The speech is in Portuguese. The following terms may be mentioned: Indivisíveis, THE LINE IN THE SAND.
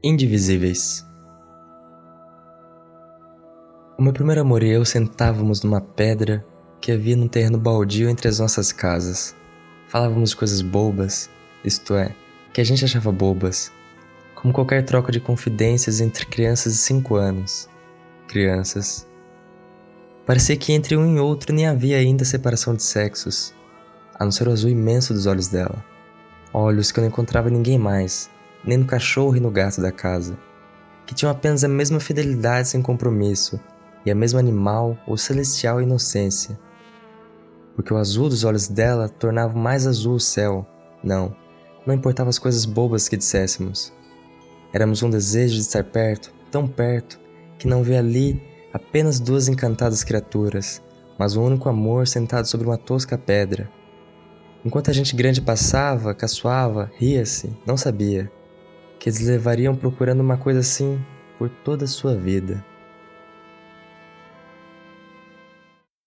Indivisíveis. O meu primeiro amor e eu sentávamos numa pedra que havia num terreno baldio entre as nossas casas. Falávamos de coisas bobas, isto é, que a gente achava bobas, como qualquer troca de confidências entre crianças de 5 anos. Crianças. Parecia que entre um e outro nem havia ainda separação de sexos, a não ser o azul imenso dos olhos dela. Olhos que eu não encontrava em ninguém mais, nem no cachorro e no gato da casa, que tinham apenas a mesma fidelidade sem compromisso e a mesma animal ou celestial inocência. Porque o azul dos olhos dela tornava mais azul o céu. Não importava as coisas bobas que dissessemos. Éramos um desejo de estar perto, tão perto, que não via ali apenas duas encantadas criaturas, mas um único amor sentado sobre uma tosca pedra. Enquanto a gente grande passava, caçoava, ria-se, não sabia que eles levariam procurando uma coisa assim por toda a sua vida.